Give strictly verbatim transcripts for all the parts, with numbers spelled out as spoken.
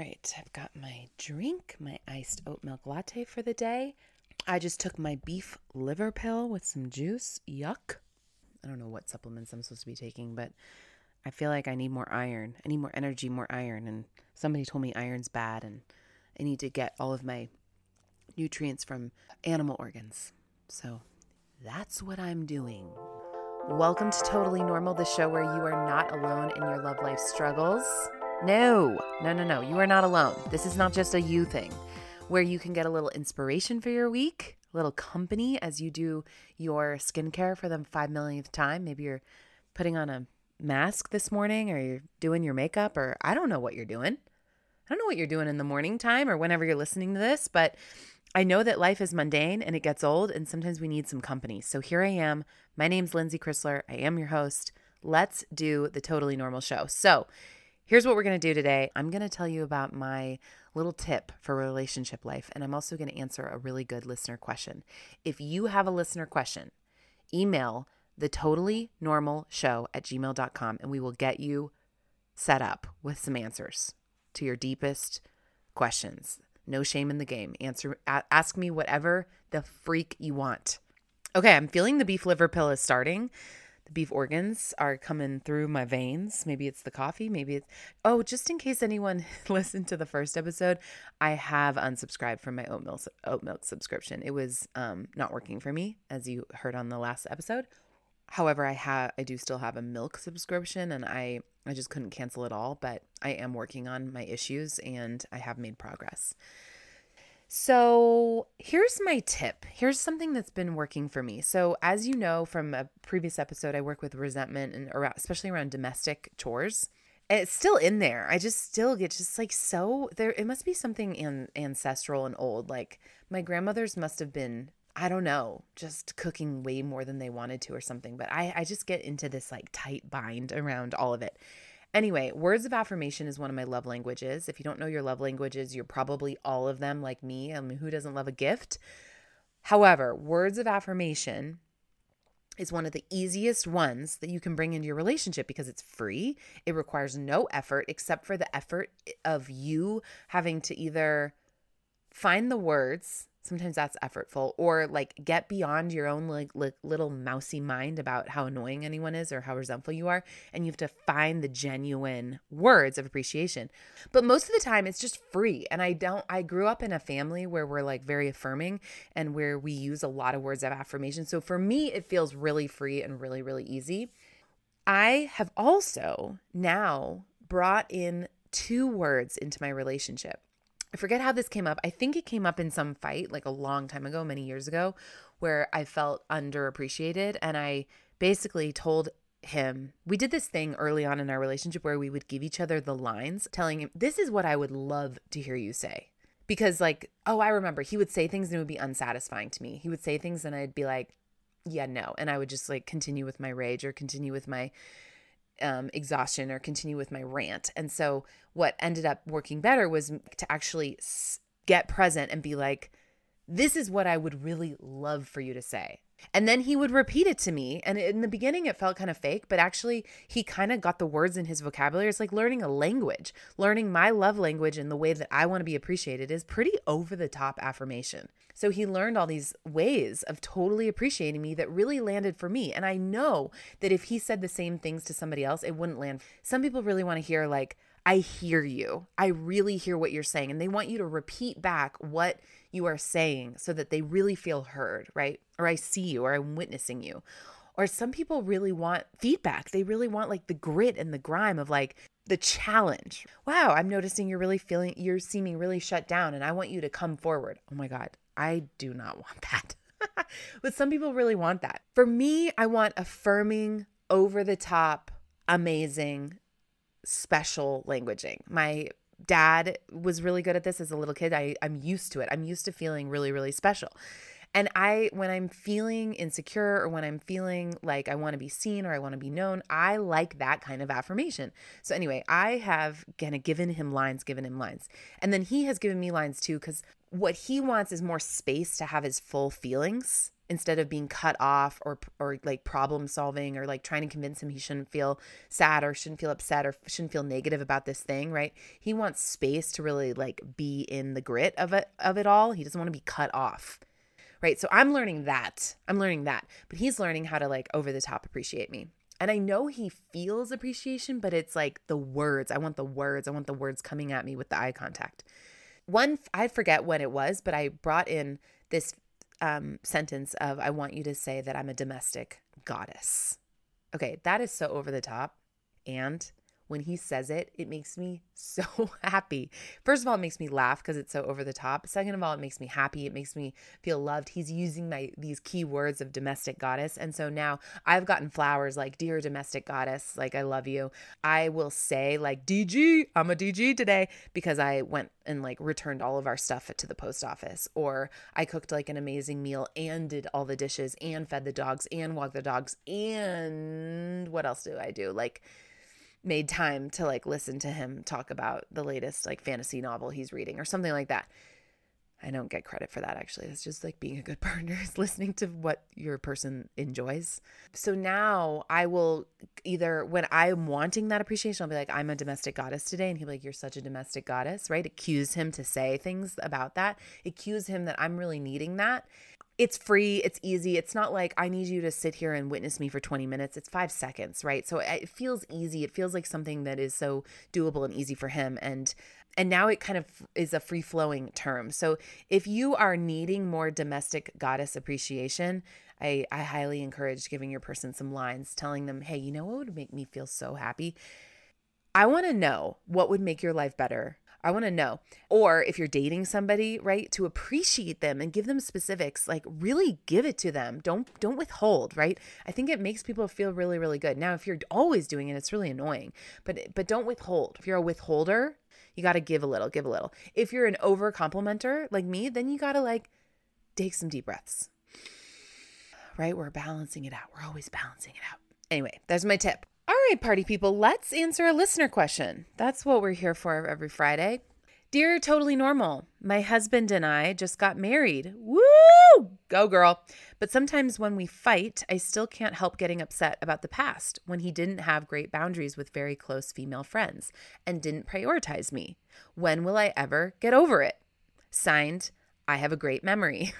right, I've got my drink, my iced oat milk latte for the day. I just took my beef liver pill with some juice. Yuck. I don't know what supplements I'm supposed to be taking, but I feel like I need more iron. I need more energy, more iron. And somebody told me iron's bad and I need to get all of my nutrients from animal organs. So that's what I'm doing. Welcome to Totally Normal, the show where you are not alone in your love life struggles. No, no, no, no. You are not alone. This is not just a you thing, where you can get a little inspiration for your week, a little company as you do your skincare for the five millionth time. Maybe you're putting on a mask this morning, or you're doing your makeup, or I don't know what you're doing. I don't know what you're doing in the morning time or whenever you're listening to this, but I know that life is mundane and it gets old, and sometimes we need some company. So here I am. My name's Lindsay Chrisler. I am your host. Let's do the Totally Normal show. So here's what we're going to do today. I'm going to tell you about my little tip for relationship life, and I'm also going to answer a really good listener question. If you have a listener question, email the totally normal show at gmail dot com, and we will get you set up with some answers to your deepest questions. No shame in the game. Answer, ask me whatever the freak you want. Okay, I'm feeling the beef liver pill is starting. Beef organs are coming through my veins. Maybe it's the coffee. Maybe it's, oh, just in case anyone listened to the first episode, I have unsubscribed from my oat milk, oat milk subscription. It was um, not working for me, as you heard on the last episode. However, I have, I do still have a milk subscription, and I, I just couldn't cancel it all, but I am working on my issues and I have made progress. So here's my tip. Here's something that's been working for me. So as you know from a previous episode, I work with resentment, and around, especially around domestic chores. And it's still in there. I just still get just like so there. It must be something an, ancestral and old. Like my grandmothers must have been, I don't know, just cooking way more than they wanted to or something. But I, I just get into this like tight bind around all of it. Anyway, words of affirmation is one of my love languages. If you don't know your love languages, you're probably all of them like me. I mean, who doesn't love a gift? However, words of affirmation is one of the easiest ones that you can bring into your relationship because it's free. It requires no effort except for the effort of you having to either find the words, sometimes that's effortful, or like get beyond your own like, like little mousy mind about how annoying anyone is or how resentful you are. And you have to find the genuine words of appreciation. But most of the time it's just free. And I don't, I grew up in a family where we're like very affirming and where we use a lot of words of affirmation. So for me, it feels really free and really, really easy. I have also now brought in two words into my relationship. I forget how this came up. I think it came up in some fight like a long time ago, many years ago, where I felt underappreciated. And I basically told him, we did this thing early on in our relationship where we would give each other the lines, telling him, this is what I would love to hear you say. Because like, oh, I remember he would say things and it would be unsatisfying to me. He would say things and I'd be like, yeah, no. And I would just like continue with my rage or continue with my Um, exhaustion or continue with my rant. And so what ended up working better was to actually get present and be like, this is what I would really love for you to say. And then he would repeat it to me. And in the beginning, it felt kind of fake, but actually he kind of got the words in his vocabulary. It's like learning a language, learning my love language and the way that I want to be appreciated is pretty over the top affirmation. So he learned all these ways of totally appreciating me that really landed for me. And I know that if he said the same things to somebody else, it wouldn't land. Some people really want to hear like, I hear you. I really hear what you're saying. And they want you to repeat back what you are saying so that they really feel heard, right? Or I see you, or I'm witnessing you. Or some people really want feedback. They really want like the grit and the grime of like the challenge. Wow, I'm noticing you're really feeling, you're seeming really shut down and I want you to come forward. Oh my God. I do not want that. But some people really want that. For me, I want affirming, over the top, amazing, special languaging. My dad was really good at this as a little kid. I, I'm used to it. I'm used to feeling really, really special. And I, when I'm feeling insecure or when I'm feeling like I want to be seen or I want to be known, I like that kind of affirmation. So anyway, I have kind of given him lines, given him lines. And then he has given me lines too, because what he wants is more space to have his full feelings instead of being cut off or or like problem solving or like trying to convince him he shouldn't feel sad or shouldn't feel upset or shouldn't feel negative about this thing, right? He wants space to really like be in the grit of it, of it all. He doesn't want to be cut off, right? So I'm learning that. I'm learning that. But he's learning how to like over the top appreciate me. And I know he feels appreciation, but it's like the words. I want the words. I want the words coming at me with the eye contact. One, I forget when it was, but I brought in this um, sentence of, I want you to say that I'm a domestic goddess. Okay, that is so over the top. And when he says it, it makes me so happy. First of all, it makes me laugh because it's so over the top. Second of all, it makes me happy. It makes me feel loved. He's using my these key words of domestic goddess. And so now I've gotten flowers like, dear domestic goddess, like, I love you. I will say like, D G, I'm a D G today, because I went and like returned all of our stuff to the post office, or I cooked like an amazing meal and did all the dishes and fed the dogs and walked the dogs. And what else do I do? Like, made time to like listen to him talk about the latest like fantasy novel he's reading or something like that. I don't get credit for that, actually. It's just like being a good partner is listening to what your person enjoys. So now I will either, when I'm wanting that appreciation, I'll be like, I'm a domestic goddess today. And he'll be like, you're such a domestic goddess, right? It cues him to say things about that. It cues him that I'm really needing that. It's free. It's easy. It's not like I need you to sit here and witness me for twenty minutes. It's five seconds, right? So it feels easy. It feels like something that is so doable and easy for him. And and now it kind of is a free-flowing term. So if you are needing more domestic goddess appreciation, I, I highly encourage giving your person some lines, telling them, hey, you know what would make me feel so happy? I want to know what would make your life better. I want to know. Or if you're dating somebody, right, to appreciate them and give them specifics, like really give it to them. Don't don't withhold, right? I think it makes people feel really, really good. Now, if you're always doing it, it's really annoying, but but don't withhold. If you're a withholder, you got to give a little, give a little. If you're an over complimenter like me, then you got to like take some deep breaths, right? We're balancing it out. We're always balancing it out. Anyway, that's my tip. All right, party people, let's answer a listener question. That's what we're here for every Friday. Dear Totally Normal, my husband and I just got married. Woo! Go girl. But sometimes when we fight, I still can't help getting upset about the past when he didn't have great boundaries with very close female friends and didn't prioritize me. When will I ever get over it? Signed, I have a great memory.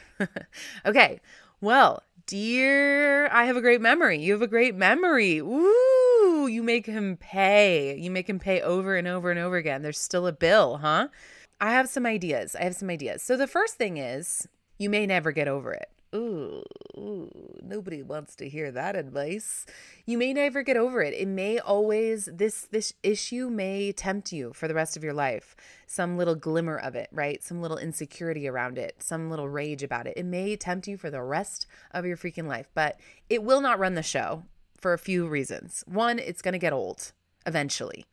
Okay, well, dear, I have a great memory. You have a great memory. Woo! You make him pay. You make him pay over and over and over again. There's still a bill, huh? I have some ideas. I have some ideas. So the first thing is, you may never get over it. Ooh, ooh, nobody wants to hear that advice. You may never get over it. It may always, this this issue may tempt you for the rest of your life. Some little glimmer of it, right? Some little insecurity around it, some little rage about it. It may tempt you for the rest of your freaking life, but it will not run the show. For a few reasons. One, it's going to get old eventually.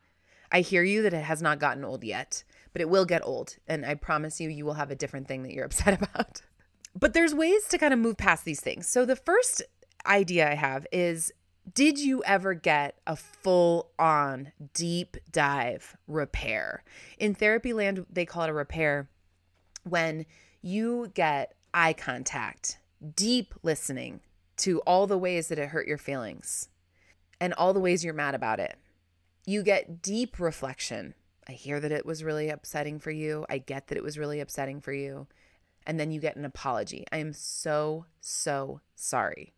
I hear you that it has not gotten old yet, but it will get old. And I promise you, you will have a different thing that you're upset about. But there's ways to kind of move past these things. So the first idea I have is, did you ever get a full-on deep dive repair? In therapy land, they call it a repair when you get eye contact, deep listening, to all the ways that it hurt your feelings and all the ways you're mad about it. You get deep reflection. I hear that it was really upsetting for you. I get that it was really upsetting for you. And then you get an apology. I am so, so sorry.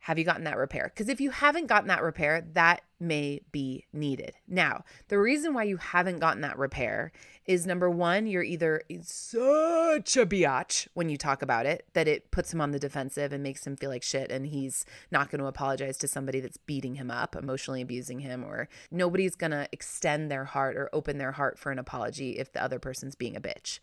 Have you gotten that repair? Because if you haven't gotten that repair, that may be needed. Now, the reason why you haven't gotten that repair is, number one, you're either such a biatch when you talk about it that it puts him on the defensive and makes him feel like shit, and he's not going to apologize to somebody that's beating him up, emotionally abusing him, or nobody's going to extend their heart or open their heart for an apology if the other person's being a bitch.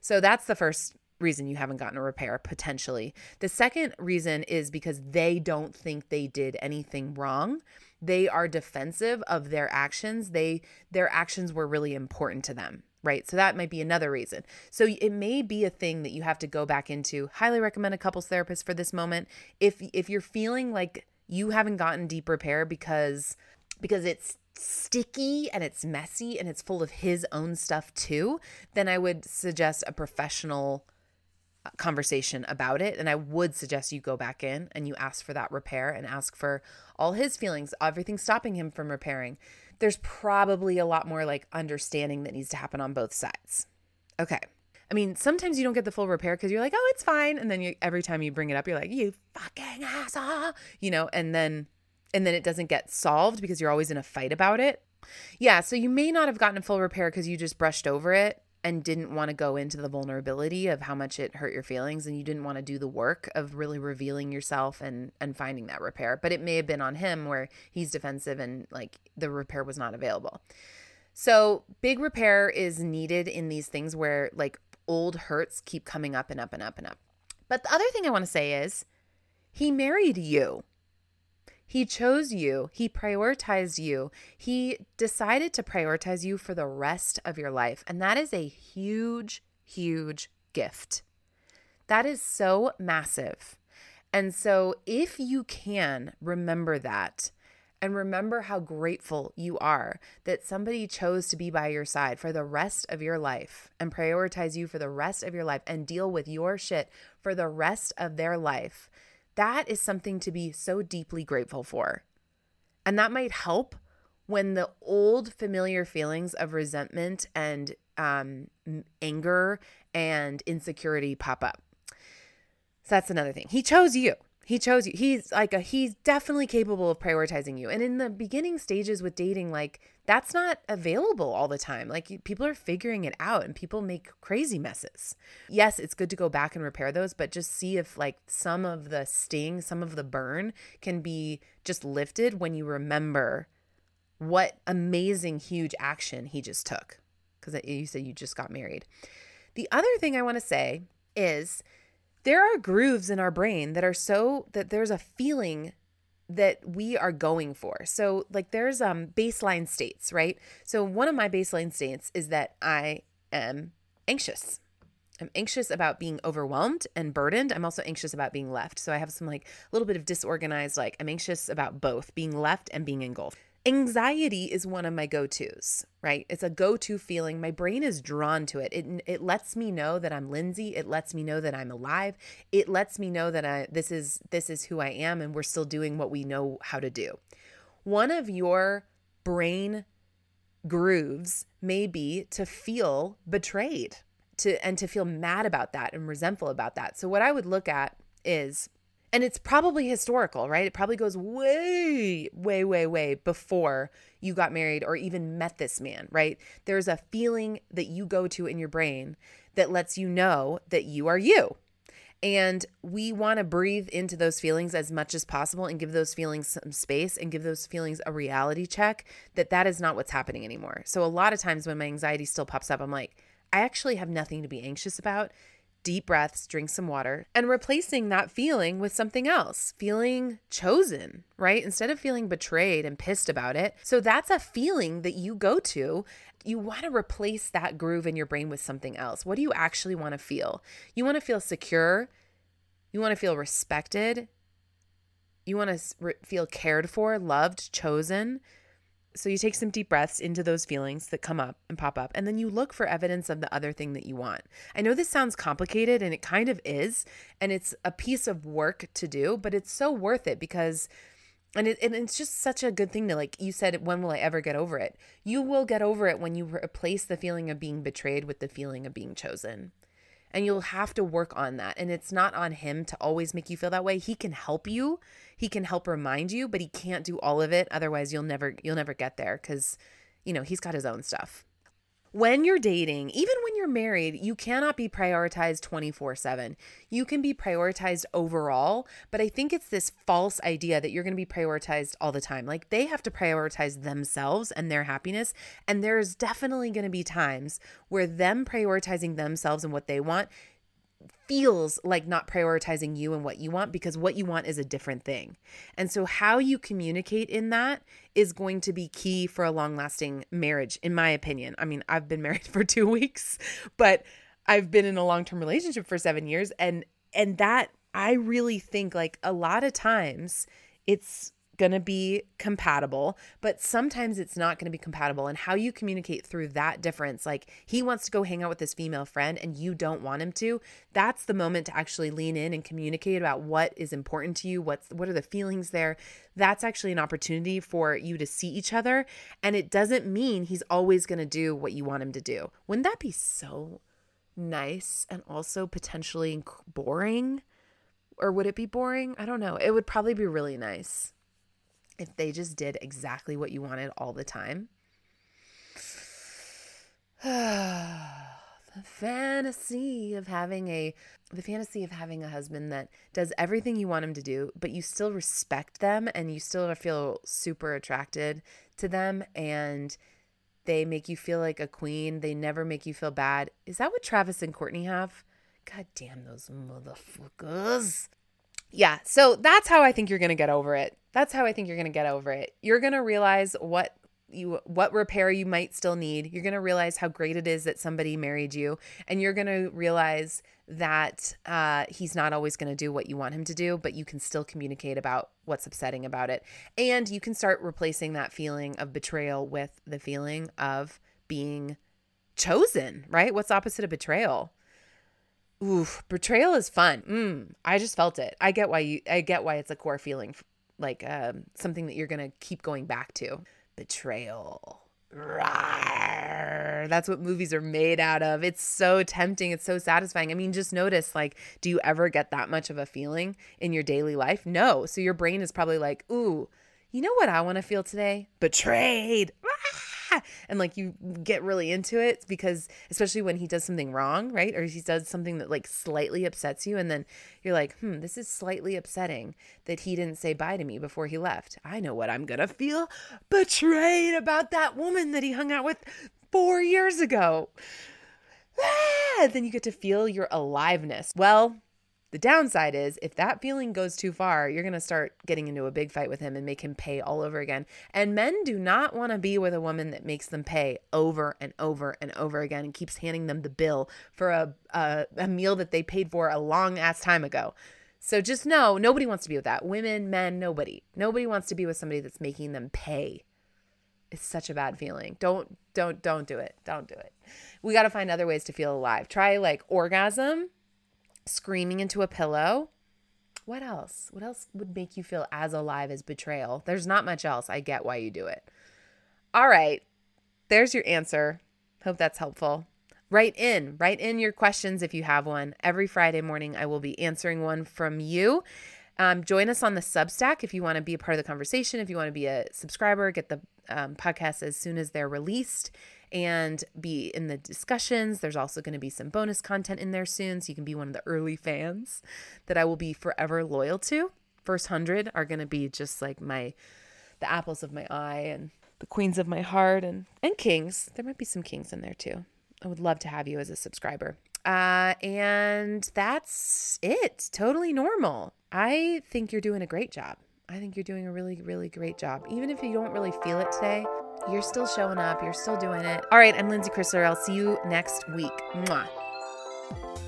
So that's the first reason you haven't gotten a repair, potentially. The second reason is because they don't think they did anything wrong. They are defensive of their actions. They, their actions were really important to them, right? So that might be another reason. So it may be a thing that you have to go back into. Highly recommend a couples therapist for this moment. If if you're feeling like you haven't gotten deep repair because because it's sticky and it's messy and it's full of his own stuff too, then I would suggest a professional conversation about it. And I would suggest you go back in and you ask for that repair and ask for all his feelings, everything stopping him from repairing. There's probably a lot more like understanding that needs to happen on both sides. Okay. I mean, sometimes you don't get the full repair because you're like, oh, it's fine. And then you, every time you bring it up, you're like, you fucking asshole, you know, and then, and then it doesn't get solved because you're always in a fight about it. Yeah. So you may not have gotten a full repair because you just brushed over it and didn't want to go into the vulnerability of how much it hurt your feelings, and you didn't want to do the work of really revealing yourself and and finding that repair. But it may have been on him where he's defensive and like the repair was not available. So big repair is needed in these things where like old hurts keep coming up and up and up and up. But the other thing I want to say is he married you. He chose you. He prioritized you. He decided to prioritize you for the rest of your life. And that is a huge, huge gift. That is so massive. And so if you can remember that and remember how grateful you are that somebody chose to be by your side for the rest of your life and prioritize you for the rest of your life and deal with your shit for the rest of their life, that is something to be so deeply grateful for. And that might help when the old familiar feelings of resentment and um, anger and insecurity pop up. So that's another thing. He chose you. He chose you. He's like a, he's definitely capable of prioritizing you. And in the beginning stages with dating, like that's not available all the time. Like people are figuring it out and people make crazy messes. Yes, it's good to go back and repair those, but just see if like some of the sting, some of the burn can be just lifted when you remember what amazing, huge action he just took. Because you said you just got married. The other thing I want to say is there are grooves in our brain that are so that there's a feeling that we are going for. So like there's um baseline states, right? So one of my baseline states is that I am anxious. I'm anxious about being overwhelmed and burdened. I'm also anxious about being left. So I have some like a little bit of disorganized, like I'm anxious about both being left and being engulfed. Anxiety is one of my go-tos, right? It's a go-to feeling. My brain is drawn to it. It it lets me know that I'm Lindsay. It lets me know that I'm alive. It lets me know that I this is this is who I am and we're still doing what we know how to do. One of your brain grooves may be to feel betrayed, to and to feel mad about that and resentful about that. So what I would look at is, and it's probably historical, right? It probably goes way, way, way, way before you got married or even met this man, right? There's a feeling that you go to in your brain that lets you know that you are you. And we want to breathe into those feelings as much as possible and give those feelings some space and give those feelings a reality check that that is not what's happening anymore. So a lot of times when my anxiety still pops up, I'm like, I actually have nothing to be anxious about. Deep breaths, drink some water, and replacing that feeling with something else, feeling chosen, right? Instead of feeling betrayed and pissed about it. So that's a feeling that you go to. You want to replace that groove in your brain with something else. What do you actually want to feel? You want to feel secure. You want to feel respected. You want to re- feel cared for, loved, chosen. So you take some deep breaths into those feelings that come up and pop up, and then you look for evidence of the other thing that you want. I know this sounds complicated, and it kind of is, and it's a piece of work to do, but it's so worth it because, and, it, and it's just such a good thing to, like you said, when will I ever get over it? You will get over it when you replace the feeling of being betrayed with the feeling of being chosen. And you'll have to work on that. And it's not on him to always make you feel that way. He can help you. He can help remind you, but he can't do all of it. Otherwise, you'll never you'll never get there because, you know, he's got his own stuff. When you're dating, even when you're married, you cannot be prioritized twenty-four seven. You can be prioritized overall, but I think it's this false idea that you're going to be prioritized all the time. Like they have to prioritize themselves and their happiness, and there's definitely going to be times where them prioritizing themselves and what they want feels like not prioritizing you and what you want, because what you want is a different thing. And so how you communicate in that is going to be key for a long-lasting marriage, in my opinion. I mean, I've been married for two weeks, but I've been in a long-term relationship for seven years. And, and that, I really think, like, a lot of times it's going to be compatible, but sometimes it's not going to be compatible. And how you communicate through that difference, like, he wants to go hang out with his female friend and you don't want him to, that's the moment to actually lean in and communicate about what is important to you, what's what are the feelings there. That's actually an opportunity for you to see each other. And it doesn't mean he's always going to do what you want him to do. Wouldn't that be so nice and also potentially boring? Or would it be boring? I don't know. It would probably be really nice if they just did exactly what you wanted all the time. The fantasy of having a the fantasy of having a husband that does everything you want him to do, but you still respect them and you still feel super attracted to them, and they make you feel like a queen. They never make you feel bad. Is that what Travis and Courtney have? God damn those motherfuckers. Yeah, so that's how I think you're going to get over it. That's how I think you're going to get over it. You're going to realize what you what repair you might still need. You're going to realize how great it is that somebody married you. And you're going to realize that uh, he's not always going to do what you want him to do, but you can still communicate about what's upsetting about it. And you can start replacing that feeling of betrayal with the feeling of being chosen, right? What's the opposite of betrayal? Oof, betrayal is fun. Mm, I just felt it. I get why you. I get why it's a core feeling, like um, something that you're gonna keep going back to. Betrayal. Rawr. That's what movies are made out of. It's so tempting. It's so satisfying. I mean, just notice, like, do you ever get that much of a feeling in your daily life? No. So your brain is probably like, ooh, you know what I want to feel today? Betrayed. And like you get really into it, because especially when he does something wrong, right? Or he does something that like slightly upsets you. And then you're like, hmm, this is slightly upsetting that he didn't say bye to me before he left. I know what I'm going to feel. Betrayed about that woman that he hung out with four years ago. Ah! Then you get to feel your aliveness. Well, the downside is if that feeling goes too far, you're going to start getting into a big fight with him and make him pay all over again. And men do not want to be with a woman that makes them pay over and over and over again and keeps handing them the bill for a a, a meal that they paid for a long ass time ago. So just know, nobody wants to be with that. Women, men, nobody. Nobody wants to be with somebody that's making them pay. It's such a bad feeling. Don't, don't, don't do it. Don't do it. We got to find other ways to feel alive. Try like orgasm. Screaming into a pillow. What else? What else would make you feel as alive as betrayal? There's not much else. I get why you do it. All right. There's your answer. Hope that's helpful. Write in. Write in your questions if you have one. Every Friday morning, I will be answering one from you. Um, join us on the Substack if you want to be a part of the conversation, if you want to be a subscriber, get the um, podcasts as soon as they're released, and be in the discussions. There's also going to be some bonus content in there soon, so you can be one of the early fans that I will be forever loyal to. First hundred are going to be just like my, the apples of my eye and the queens of my heart, and, and kings. There might be some kings in there too. I would love to have you as a subscriber. Uh, and that's it. Totally normal. I think you're doing a great job. I think you're doing a really, really great job. Even if you don't really feel it today, you're still showing up. You're still doing it. All right. I'm Lindsay Chrisler. I'll see you next week. Mwah.